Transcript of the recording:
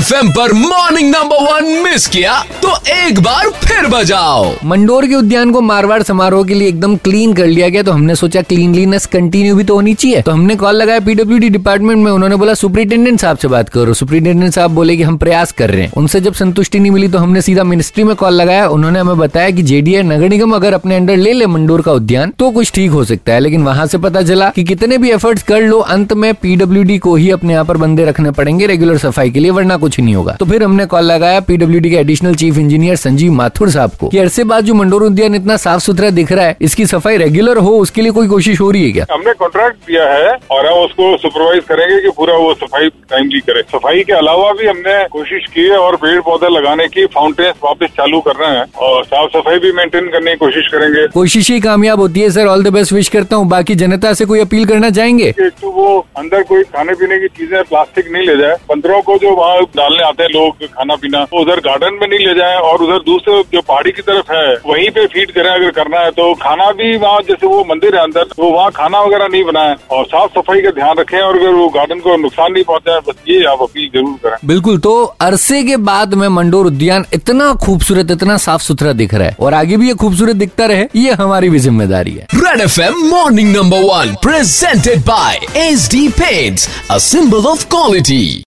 FM पर morning number 1 miss किया तो एक बार फिर बजाओ। मंडोर के उद्यान को मारवाड़ समारोह के लिए एकदम क्लीन कर लिया गया, तो हमने सोचा क्लीनलीनेस कंटिन्यू भी तो होनी चाहिए। तो हमने कॉल लगाया PWD डिपार्टमेंट में, उन्होंने बोला सुप्रिंटेंडेंट साहब से बात करो। सुप्रिंटेंडेंट साहब बोले कि हम प्रयास कर रहे हैं। उनसे जब संतुष्टि नहीं मिली तो हमने सीधा मिनिस्ट्री में कॉल लगाया। उन्होंने हमें बताया कि JDA नगर निगम अगर अपने अंडर ले ले मंडोर का उद्यान तो कुछ ठीक हो सकता है। लेकिन वहाँ से पता चला कि कितने भी एफर्ट्स कर लो अंत में PWD को ही अपने यहाँ पर बंदे रखने पड़ेंगे रेगुलर सफाई के लिए, वरना कुछ नहीं होगा। तो फिर हमने कॉल लगाया PWD के additional chief engineer Sanjeev Mathur साहब को कि अरसे बाद जो मंडोर उद्यान इतना साफ सुथरा दिख रहा है, इसकी सफाई रेगुलर हो, उसके लिए कोई कोशिश हो रही है क्या? हमने कॉन्ट्रैक्ट दिया है और हम उसको सुपरवाइज करेंगे कि पूरा वो सफाई टाइमली करे। सफाई के अलावा भी हमने कोशिश की है और पेड़ पौधे लगाने की, फाउंटेन वापस चालू करना है और साफ सफाई भी मेंटेन करने की कोशिश करेंगे। कोशिश ही कामयाब होती है sir. All the best wish करता हूँ। बाकी जनता से कोई अपील करना चाहेंगे? तो वो अंदर कोई खाने पीने की चीजें प्लास्टिक नहीं ले जाए, बंदरों को जो वहाँ डालने आते हैं लोग खाना पीना तो उधर गार्डन में नहीं ले जाए, और उधर दूसरे जो पहाड़ी की तरफ है वहीं पे फीड करें अगर करना है तो। खाना भी वहाँ जैसे वो मंदिर है अंदर तो वहाँ खाना वगैरह नहीं बनाए और साफ सफाई का ध्यान रखें और अगर वो गार्डन को नुकसान नहीं पहुँचाए, बस ये आप अपील जरूर करें। बिल्कुल। तो अरसे के बाद में मंडोर उद्यान इतना खूबसूरत, इतना साफ सुथरा दिख रहा है और आगे भी ये खूबसूरत दिखता रहे, ये हमारी भी जिम्मेदारी है। Red FM morning number 1 presented by SD Paints, a symbol of quality.